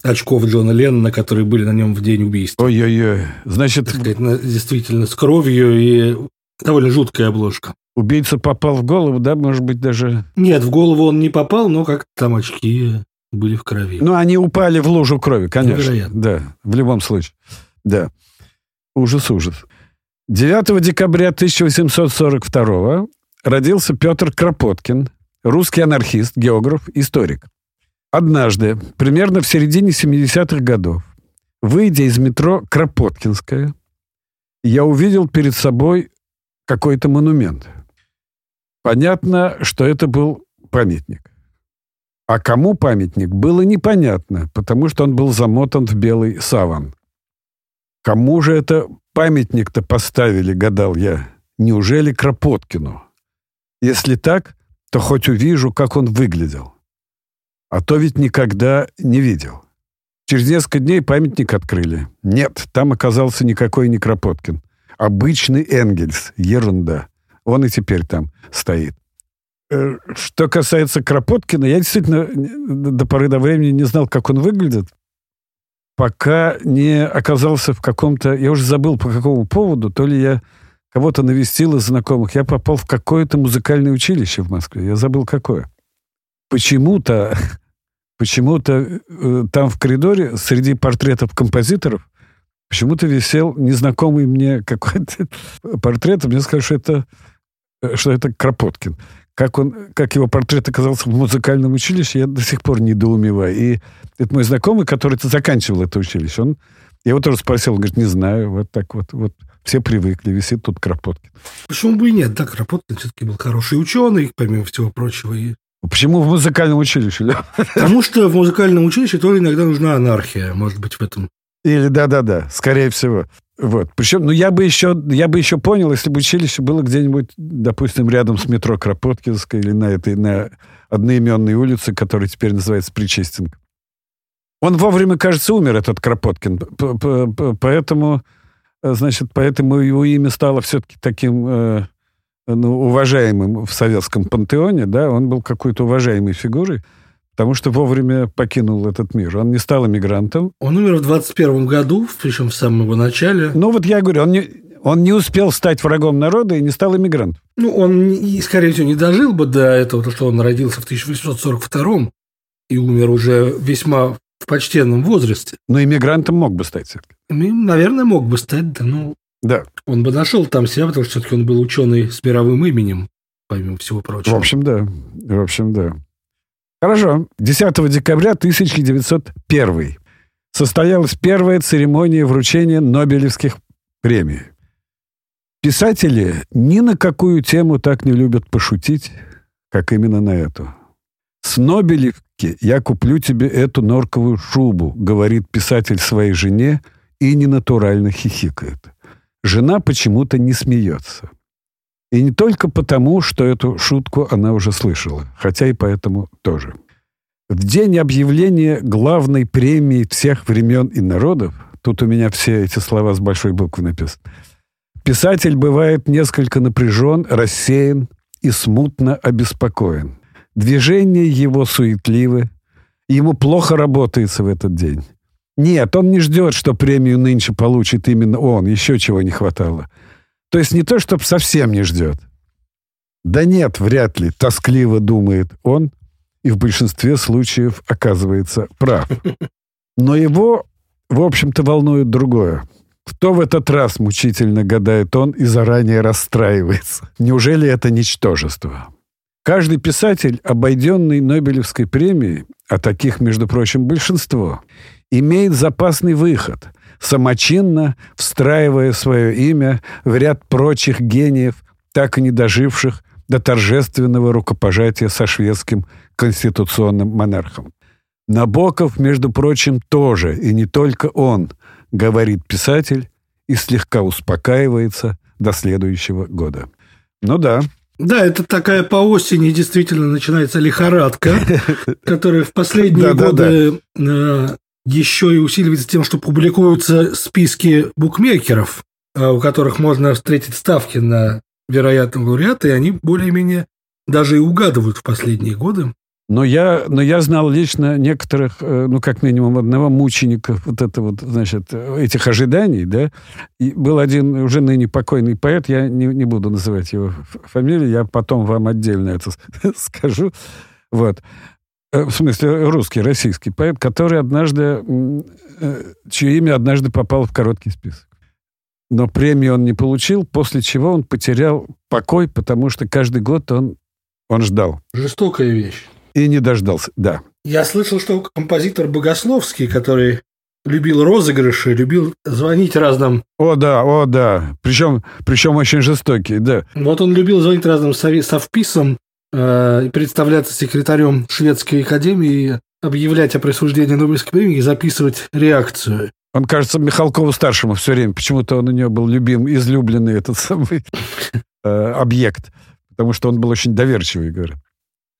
очков Джона Леннона, которые были на нем в день убийства. Ой-ой-ой. Действительно, с кровью, и довольно жуткая обложка. Убийца попал в голову, да, может быть, даже... Нет, в голову он не попал, но как-то там очки были в крови. Ну, они упали в лужу крови, конечно. Невероятно. Да, в любом случае. Да. Ужас. 9 декабря 1842 родился Петр Кропоткин, русский анархист, географ, историк. Однажды, примерно в середине 70-х годов, выйдя из метро Кропоткинская, я увидел перед собой какой-то монумент. Понятно, что это был памятник. А кому памятник, было непонятно, потому что он был замотан в белый саван. Кому же это памятник-то поставили, гадал я. Неужели Кропоткину? Если так, то хоть увижу, как он выглядел. А то ведь никогда не видел. Через несколько дней памятник открыли. Нет, там оказался никакой не Кропоткин. Обычный Энгельс. Ерунда. Он и теперь там стоит. Что касается Кропоткина, я действительно до поры до времени не знал, как он выглядит, пока не оказался в каком-то... Я уже забыл, по какому поводу. То ли я кого-то навестил из знакомых. Я попал в какое-то музыкальное училище в Москве. Я забыл, какое. Почему-то там в коридоре среди портретов композиторов почему-то висел незнакомый мне какой-то портрет. Мне сказали, что это Кропоткин. Как его портрет оказался в музыкальном училище, я до сих пор недоумеваю. И это мой знакомый, который заканчивал это училище. Я его тоже спросил, он говорит, не знаю, вот так вот. Все привыкли, висит тут Кропоткин. Почему бы и нет? Да, Кропоткин все-таки был хороший ученый, помимо всего прочего. Почему в музыкальном училище? Потому что в музыкальном училище тоже иногда нужна анархия, может быть, в этом. Или да-да-да, скорее всего. Вот. Причем, я бы еще понял, если бы училище было где-нибудь, допустим, рядом с метро Кропоткинской или на одноименной улице, которая теперь называется Причистенка. Он вовремя, кажется, умер, этот Кропоткин. Поэтому его имя стало все-таки таким уважаемым в советском пантеоне. Да? Он был какой-то уважаемой фигурой, потому что вовремя покинул этот мир. Он не стал эмигрантом. Он умер в 21 году, причем в самом его начале. Ну, вот я говорю, он не успел стать врагом народа и не стал эмигрантом. Он, скорее всего, не дожил бы до этого, потому что он родился в 1842 и умер уже весьма в почтенном возрасте. Но эмигрантом мог бы стать все-таки. Наверное, мог бы стать, да. Да. Он бы нашел там себя, потому что все-таки он был ученый с мировым именем, помимо всего прочего. В общем, да. Хорошо. 10 декабря 1901 состоялась первая церемония вручения Нобелевских премий. Писатели ни на какую тему так не любят пошутить, как именно на эту. «С Нобелевки я куплю тебе эту норковую шубу», говорит писатель своей жене и ненатурально хихикает. Жена почему-то не смеется. И не только потому, что эту шутку она уже слышала, хотя и поэтому тоже. В день объявления главной премии всех времен и народов, тут у меня все эти слова с большой буквы написаны, писатель бывает несколько напряжен, рассеян и смутно обеспокоен. Движения его суетливы, ему плохо работается в этот день. Нет, он не ждет, что премию нынче получит именно он, еще чего не хватало. То есть не то, чтобы совсем не ждет. Да нет, вряд ли, тоскливо думает он, и в большинстве случаев оказывается прав. Но его, в общем-то, волнует другое. Кто в этот раз, мучительно гадает он, и заранее расстраивается? Неужели это ничтожество? Каждый писатель, обойденный Нобелевской премией, а таких, между прочим, большинство, имеет запасный выход, самочинно встраивая свое имя в ряд прочих гениев, так и не доживших до торжественного рукопожатия со шведским конституционным монархом. Набоков, между прочим, тоже, и не только он, говорит писатель, и слегка успокаивается до следующего года. Ну да. Да, это такая по осени действительно начинается лихорадка, которая в последние годы... еще и усиливается тем, что публикуются списки букмекеров, у которых можно встретить ставки на вероятного лауреата, и они более-менее даже и угадывают в последние годы. Но я знал лично некоторых, как минимум одного мученика этих ожиданий, да. И был один уже ныне покойный поэт, я не буду называть его фамилию, я потом вам отдельно это скажу, вот. В смысле, русский, российский поэт, чье имя однажды попало в короткий список. но премию он не получил, после чего он потерял покой, потому что каждый год он ждал. Жестокая вещь. И не дождался, да. Я слышал, что композитор Богословский, который любил розыгрыши, любил звонить разным... О, да. Причем очень жестокие, да. Вот он любил звонить разным совписам и представляться секретарем Шведской академии, объявлять о присуждении Нобелевской премии и записывать реакцию. Он, кажется, Михалкову-старшему все время. Почему-то он у него был излюбленный этот самый объект. Потому что он был очень доверчивый, говорю.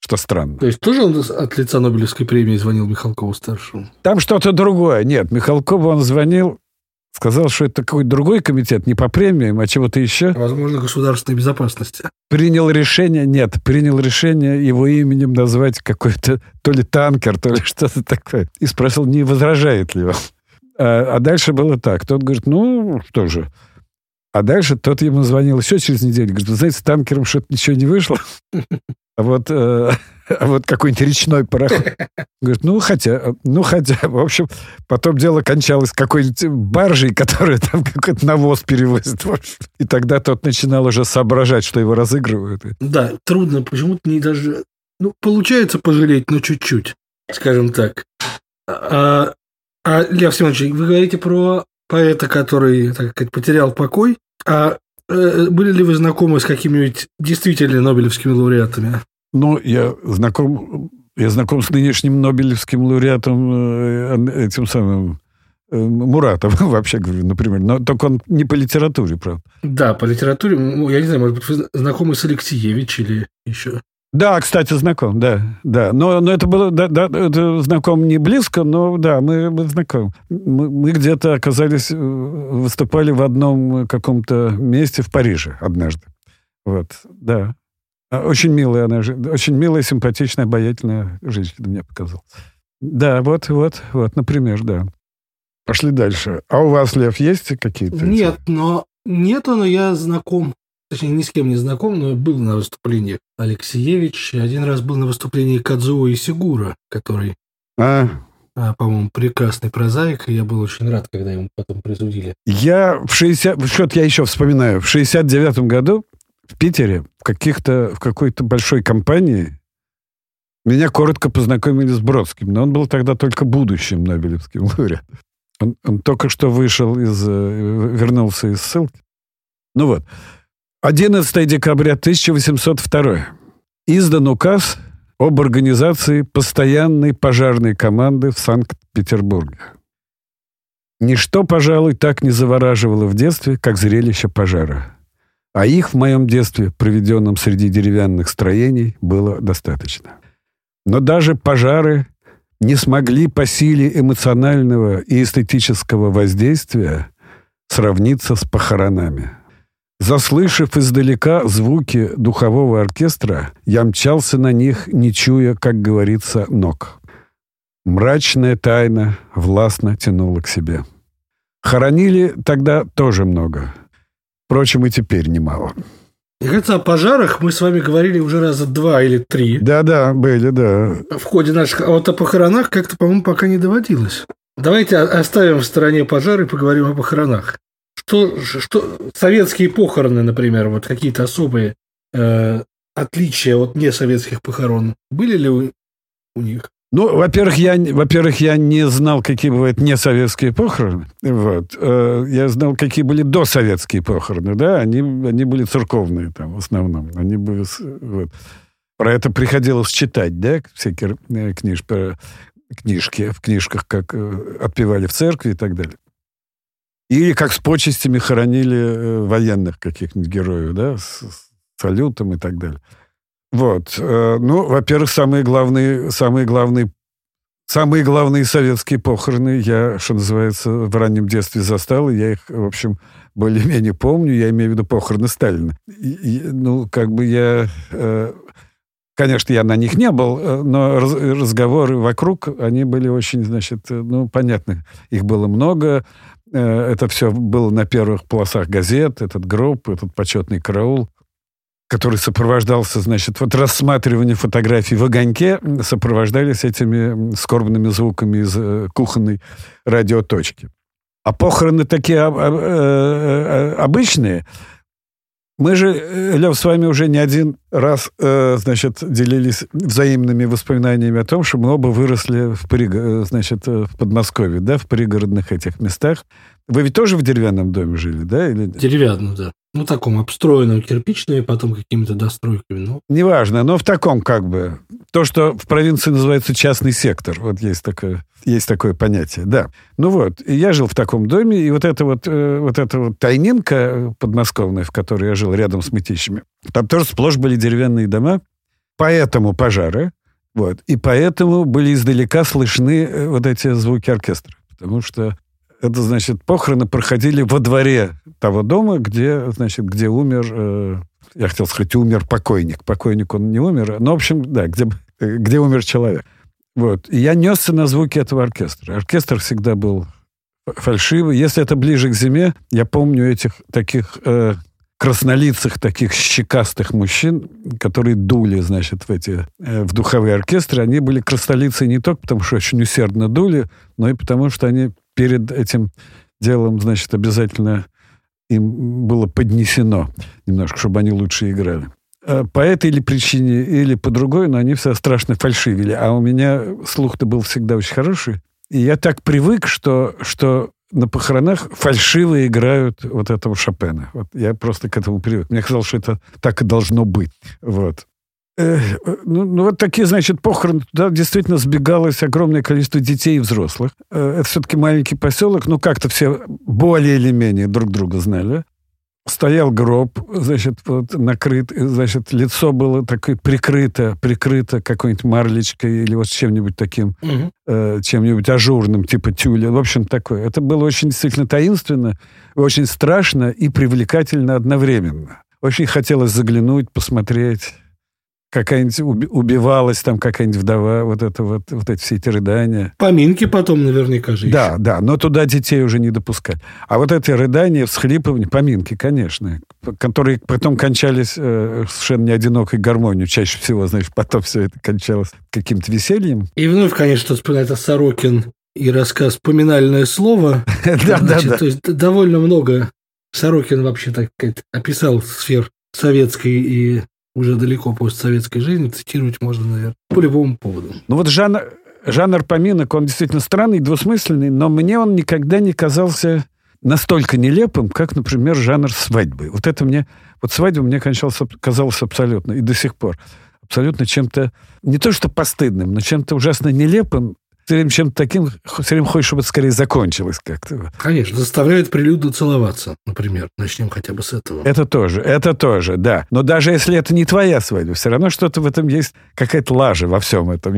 Что странно. То есть тоже он от лица Нобелевской премии звонил Михалкову-старшему? Там что-то другое. Нет, Михалкову он звонил, сказал, что это какой-то другой комитет, не по премиям, а чего-то еще. Возможно, государственной безопасности. Принял решение его именем назвать какой-то то ли танкер, то ли что-то такое. И спросил, не возражает ли он. А дальше было так. Тот говорит, ну, что же. А дальше тот ему звонил еще через неделю. Говорит, вы знаете, с танкером что-то ничего не вышло. А вот какой-нибудь речной пароход. Говорит, ну хотя. В общем, потом дело кончалось какой-нибудь баржей, которая там какой-то навоз перевозит. И тогда тот начинал уже соображать, что его разыгрывают. Да, трудно. Почему-то не даже... Ну, получается пожалеть, но чуть-чуть, скажем так. А, Лев Семенович, вы говорите про поэта, который, так сказать, потерял покой. А были ли вы знакомы с какими-нибудь действительно нобелевскими лауреатами? Ну, я знаком с нынешним нобелевским лауреатом, этим самым Муратовым, вообще говорю, например. Но только он не по литературе, правда. Да, по литературе. Я не знаю, может быть, вы знакомы с Алексеевич или еще... Да, кстати, знаком, да. Но это было это знаком не близко, но да, мы знакомы. Мы где-то оказались, выступали в одном каком-то месте в Париже однажды. Вот, да. Очень милая она, очень милая, симпатичная, обаятельная женщина мне показалась. Да, вот, например, да. Пошли дальше. А у вас, Лев, есть какие-то? Нет, но я знаком. Точнее, ни с кем не знаком, но был на выступлении Алексеевич. Один раз был на выступлении Кадзуо Исигуро, который, по-моему, прекрасный прозаик. И я был очень рад, когда ему потом присудили. Я еще вспоминаю. В 69-м году в Питере в какой-то большой компании меня коротко познакомили с Бродским. Но он был тогда только будущим нобелевским лауреатом. Он только что вернулся из ссылки. Ну вот. 11 декабря 1802 издан указ об организации постоянной пожарной команды в Санкт-Петербурге. Ничто, пожалуй, так не завораживало в детстве, как зрелище пожара. А их в моем детстве, проведенном среди деревянных строений, было достаточно. Но даже пожары не смогли по силе эмоционального и эстетического воздействия сравниться с похоронами. Заслышав издалека звуки духового оркестра, я мчался на них, не чуя, как говорится, ног. Мрачная тайна властно тянула к себе. Хоронили тогда тоже много. Впрочем, и теперь немало. Мне кажется, о пожарах мы с вами говорили уже раза 2 или 3. Да, были, да. В ходе наших... А вот о похоронах как-то, по-моему, пока не доводилось. Давайте оставим в стороне пожары и поговорим о похоронах. Что советские похороны, например, вот какие-то особые отличия от несоветских похорон, были ли у них? Ну, во-первых, я не знал, какие бывают несоветские похороны. Вот. Я знал, какие были досоветские похороны. Да? Они были церковные там, в основном. Они были, вот. Про это приходилось читать, да, всякие книжки, в книжках, как отпевали в церкви и так далее. Или как с почестями хоронили военных каких-нибудь героев, да, с салютом и так далее. Вот. Ну, во-первых, самые главные советские похороны я, что называется, в раннем детстве застал, и я их, в общем, более-менее помню. Я имею в виду похороны Сталина. Конечно, я на них не был, но разговоры вокруг, они были очень, понятны. Их было много. Это все было на первых полосах газет, этот гроб, этот почетный караул, который сопровождался, рассматривание фотографий в огоньке сопровождались этими скорбными звуками из кухонной радиоточки. а похороны такие обычные. Мы же, Лев, с вами уже не один раз, значит, делились взаимными воспоминаниями о том, что мы оба выросли в Подмосковье, да, в пригородных этих местах. Вы ведь тоже в деревянном доме жили, да? Или... Деревянном, да. Ну, таком обстроенном кирпичными, потом какими-то достройками. Ну. Неважно, но в таком как бы. То, что в провинции называется частный сектор. Вот есть такое понятие, да. Ну вот, и я жил в таком доме, и вот эта тайнинка подмосковная, в которой я жил рядом с Мытищами, там тоже сплошь были деревянные дома, поэтому пожары, вот, и поэтому были издалека слышны вот эти звуки оркестра, потому что это, значит, похороны проходили во дворе того дома, где умер, я хотел сказать, умер покойник. Покойник он не умер, но, в общем, да, где умер человек. Вот. И я несся на звуки этого оркестра. Оркестр всегда был фальшивый. Если это ближе к зиме, я помню этих таких краснолицых, таких щекастых мужчин, которые дули, значит, в духовые оркестры. Они были краснолицые не только потому, что очень усердно дули, но и потому, что они перед этим делом, значит, обязательно им было поднесено немножко, чтобы они лучше играли. По этой или причине, или по другой, но они все страшно фальшивили. А у меня слух-то был всегда очень хороший. И я так привык, что на похоронах фальшиво играют вот этого Шопена. Вот я просто к этому привык. Мне казалось, что это так и должно быть. Вот. Ну, вот такие, значит, похороны. Туда действительно сбегалось огромное количество детей и взрослых. Это все-таки маленький поселок, но как-то все более или менее друг друга знали. Стоял гроб, значит, вот накрыт, значит, лицо было такое прикрыто какой-нибудь марлечкой или вот чем-нибудь таким, чем-нибудь ажурным, типа тюля. В общем, такое. Это было очень действительно таинственно, очень страшно и привлекательно одновременно. Очень хотелось заглянуть, посмотреть. Какая-нибудь убивалась там какая-нибудь вдова, вот эти все эти рыдания. Поминки потом наверняка же. Да, еще. Да, но туда детей уже не допускали. А вот эти рыдания, всхлипывания, поминки, конечно, которые потом кончались совершенно не одинокой гармонью. Чаще всего, знаешь, потом все это кончалось каким-то весельем. И вновь, конечно, вспоминается Сорокин и рассказ «Поминальное слово». Да. То есть довольно много Сорокин вообще так описал сфер советской и уже далеко постсоветской жизни, цитировать можно, наверное, по любому поводу. Ну вот жанр поминок, он действительно странный, двусмысленный, но мне он никогда не казался настолько нелепым, как, например, жанр свадьбы. Свадьба мне казалась абсолютно, и до сих пор, абсолютно чем-то, не то что постыдным, но чем-то ужасно нелепым, все время чем-то таким, все время хочешь, чтобы это скорее закончилось как-то. Конечно, заставляет прилюдно целоваться, например. Начнем хотя бы с этого. Это тоже, да. Но даже если это не твоя свадьба, все равно что-то в этом есть, какая-то лажа во всем этом.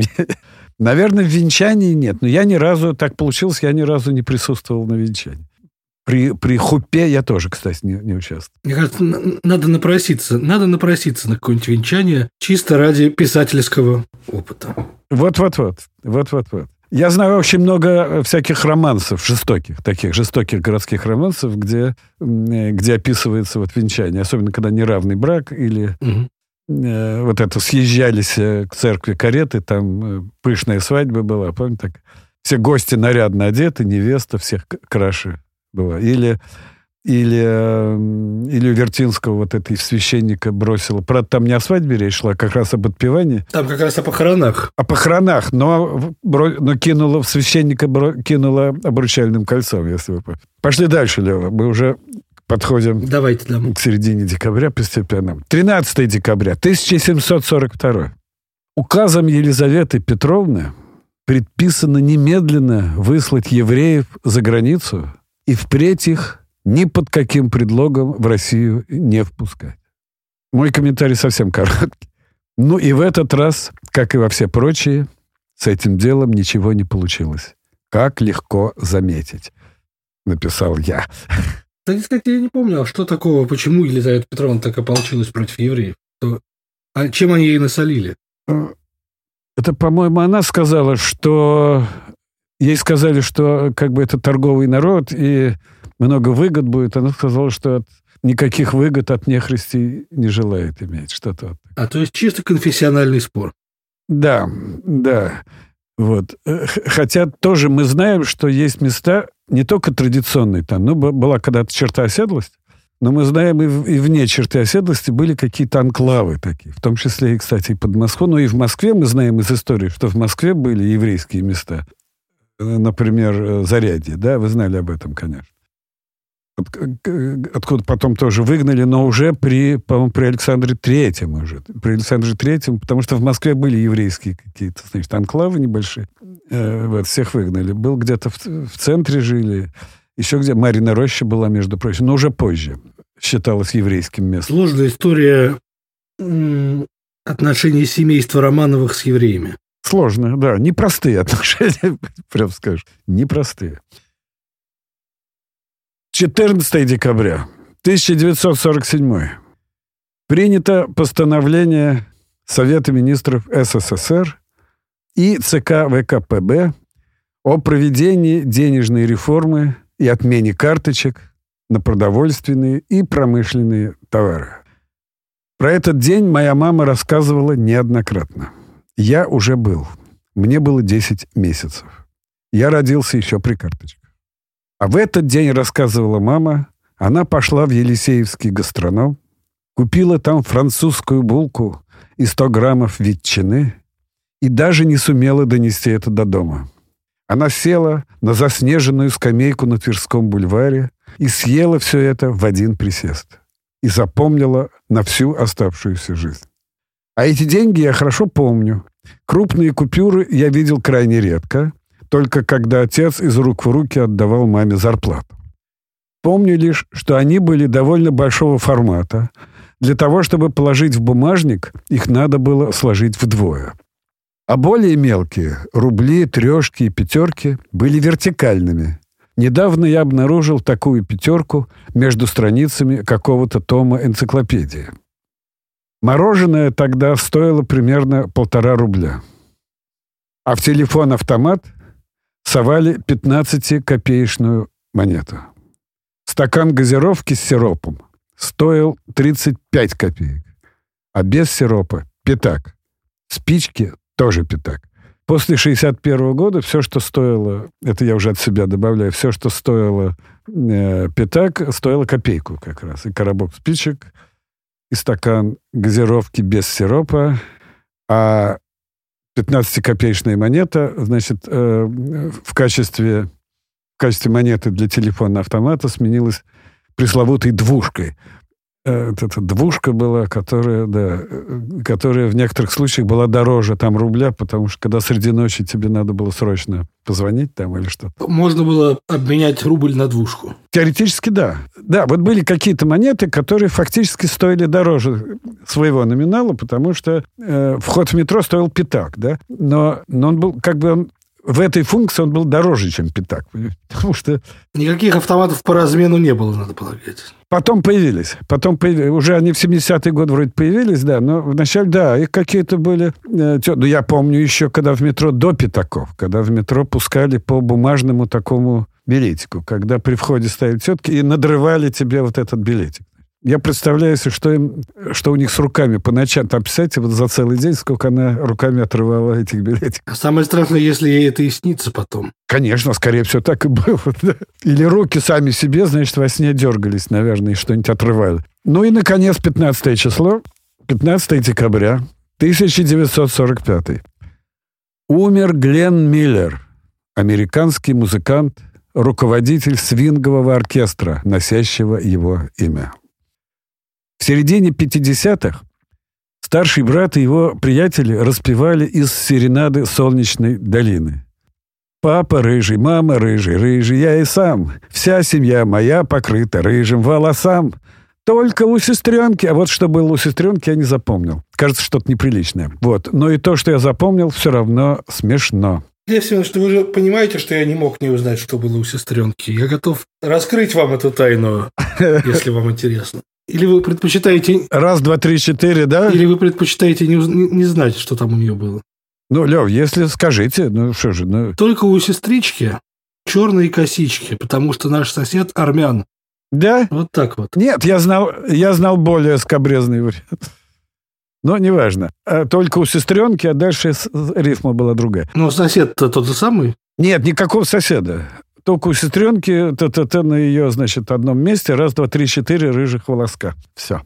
Наверное, в венчании нет. Но я ни разу, так получилось, я ни разу не присутствовал на венчании. При хупе я тоже, кстати, не участвовал. Мне кажется, надо напроситься на какое-нибудь венчание чисто ради писательского опыта. Вот. Я знаю очень много всяких романсов жестоких городских романсов, где описывается вот венчание, особенно когда неравный брак или вот это съезжались к церкви кареты, там пышная свадьба была, помните так? Все гости нарядно одеты, невеста всех краше была. Или у Вертинского вот этой священника бросила. Правда, там не о свадьбе речь шла, а как раз об отпевании. Там как раз о похоронах. О похоронах, но кинула в священника, кинула обручальным кольцом, если вы помните. Пошли дальше, Лева. Мы уже подходим к середине декабря постепенно. 13 декабря 1742. Указом Елизаветы Петровны предписано немедленно выслать евреев за границу и впредь их ни под каким предлогом в Россию не впускать. Мой комментарий совсем короткий. Ну и в этот раз, как и во все прочие, с этим делом ничего не получилось. Как легко заметить, написал я. Да, кстати, я не помню, а что такого, почему Елизавета Петровна так ополчилась против евреев? А чем они ей насолили? Это, по-моему, она сказала, что... Ей сказали, что как бы это торговый народ, и много выгод будет. Она сказала, что никаких выгод от нехристи не желает иметь. Что-то. А то есть чисто конфессиональный спор. Да. Вот. Хотя тоже мы знаем, что есть места, не только традиционный там, ну, была когда-то черта оседлость, но мы знаем, и вне черты оседлости были какие-то анклавы такие, в том числе, и, кстати, и под Москву, но и в Москве мы знаем из истории, что в Москве были еврейские места. Например, Зарядье, да, вы знали об этом, конечно. Откуда потом тоже выгнали, но уже при Александре Третьем уже. При Александре Третьем, потому что в Москве были еврейские какие-то, значит, анклавы небольшие. Вот, всех выгнали. Был где-то в центре жили, еще где Марьина Роща была, между прочим, но уже позже считалось еврейским местом. Сложная история отношений семейства Романовых с евреями. Сложно, да. Непростые отношения, прям скажешь. Непростые. 14 декабря 1947. Принято постановление Совета министров СССР и ЦК ВКПБ о проведении денежной реформы и отмене карточек на продовольственные и промышленные товары. Про этот день моя мама рассказывала неоднократно. Я уже был. Мне было 10 месяцев. Я родился еще при карточках. А в этот день, рассказывала мама, она пошла в Елисеевский гастроном, купила там французскую булку и 100 граммов ветчины и даже не сумела донести это до дома. Она села на заснеженную скамейку на Тверском бульваре и съела все это в один присест. И запомнила на всю оставшуюся жизнь. А эти деньги я хорошо помню. Крупные купюры я видел крайне редко, только когда отец из рук в руки отдавал маме зарплату. Помню лишь, что они были довольно большого формата. Для того, чтобы положить в бумажник, их надо было сложить вдвое. А более мелкие – рубли, трешки и пятерки – были вертикальными. Недавно я обнаружил такую пятерку между страницами какого-то тома энциклопедии. Мороженое тогда стоило примерно 1,5 рубля. А в телефон-автомат совали 15-копеечную монету. Стакан газировки с сиропом стоил 35 копеек. А без сиропа – пятак. Спички – тоже пятак. После 1961 года все, что стоило, это я уже от себя добавляю, все, что стоило пятак, стоило копейку как раз. И коробок спичек – и стакан газировки без сиропа, а 15-копеечная монета, значит, в качестве монеты для телефонного автомата сменилась пресловутой двушкой. Эта двушка была, которая в некоторых случаях была дороже там рубля, потому что когда среди ночи тебе надо было срочно позвонить там или что-то. Можно было обменять рубль на двушку? Теоретически, да. Да, вот были какие-то монеты, которые фактически стоили дороже своего номинала, потому что вход в метро стоил пятак, да. Но он был как бы... В этой функции он был дороже, чем пятак. Потому что... Никаких автоматов по размену не было, надо полагать. Потом появились. Уже они в 70-е годы вроде появились, да. Но вначале, да, их какие-то были... Ну, я помню еще, когда в метро до пятаков, когда в метро пускали по бумажному такому билетику, когда при входе стояли тетки и надрывали тебе вот этот билетик. Я представляю, что у них с руками по ночам. Там, представляете, вот за целый день, сколько она руками отрывала этих билетиков. Самое страшное, если ей это и снится потом. Конечно, скорее всего, так и было. Да? Или руки сами себе, значит, во сне дергались, наверное, и что-нибудь отрывали. Ну и, наконец, 15 число, 15 декабря 1945. Умер Гленн Миллер, американский музыкант, руководитель свингового оркестра, носящего его имя. В середине 50-х старший брат и его приятели распевали из серенады «Солнечной долины». «Папа рыжий, мама рыжий, рыжий я и сам. Вся семья моя покрыта рыжим волосам. Только у сестренки». А вот что было у сестренки, я не запомнил. Кажется, что-то неприличное. Вот. Но и то, что я запомнил, все равно смешно. Лев Семенович, вы же понимаете, что я не мог не узнать, что было у сестренки. Я готов раскрыть вам эту тайну, если вам интересно. Или вы предпочитаете... Раз, два, три, четыре, да? Или вы предпочитаете не знать, что там у нее было? Ну, Лев, если скажите, ну что же... Ну... Только у сестрички черные косички, потому что наш сосед армян. Да? Вот так вот. Нет, я знал более скабрезный вариант. Но неважно. Только у сестренки, а дальше рифма была другая. Но сосед-то тот же самый? Нет, никакого соседа. Только у сестренки ТТТ на ее, значит, одном месте. Раз, два, три, четыре рыжих волоска. Все.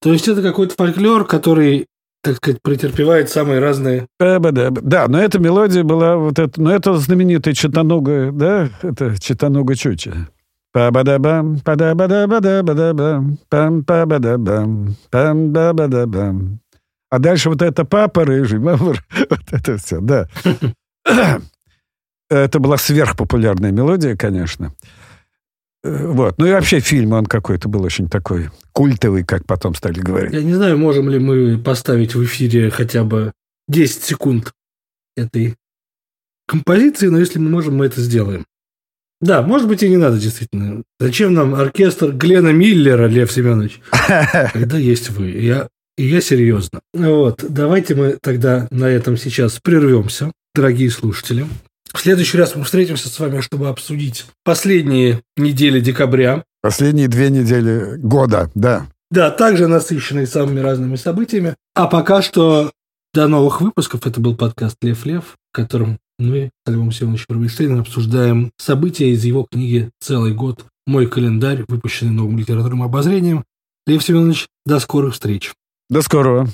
То есть это какой-то фольклор, который, так сказать, претерпевает самые разные... Да, но эта мелодия была... вот эта, но это знаменитая читануга, да? Это читануга чуча. Па-ба-да-бам, па-да-ба-да-ба-да-ба-да-бам, пам-па-ба-да-бам, пам-ба-ба-да-бам. А дальше вот это папа рыжий, мама, вот это все, да. Это была сверхпопулярная мелодия, конечно. Вот. Ну и вообще фильм, он какой-то был очень такой культовый, как потом стали говорить. Я не знаю, можем ли мы поставить в эфире хотя бы 10 секунд этой композиции, но если мы можем, мы это сделаем. Да, может быть, и не надо, действительно. Зачем нам оркестр Глена Миллера, Лев Семенович? Когда есть вы. И я серьезно. Вот. Давайте мы тогда на этом сейчас прервемся, дорогие слушатели. В следующий раз мы встретимся с вами, чтобы обсудить последние недели декабря. Последние 2 недели года, да. Да, также насыщенные самыми разными событиями. А пока что до новых выпусков. Это был подкаст «Лев-Лев», в котором мы с Львом Семеновичем Рубинштейном обсуждаем события из его книги «Целый год. Мой календарь», выпущенный новым литературным обозрением. Лев Семенович, до скорых встреч. До скорого.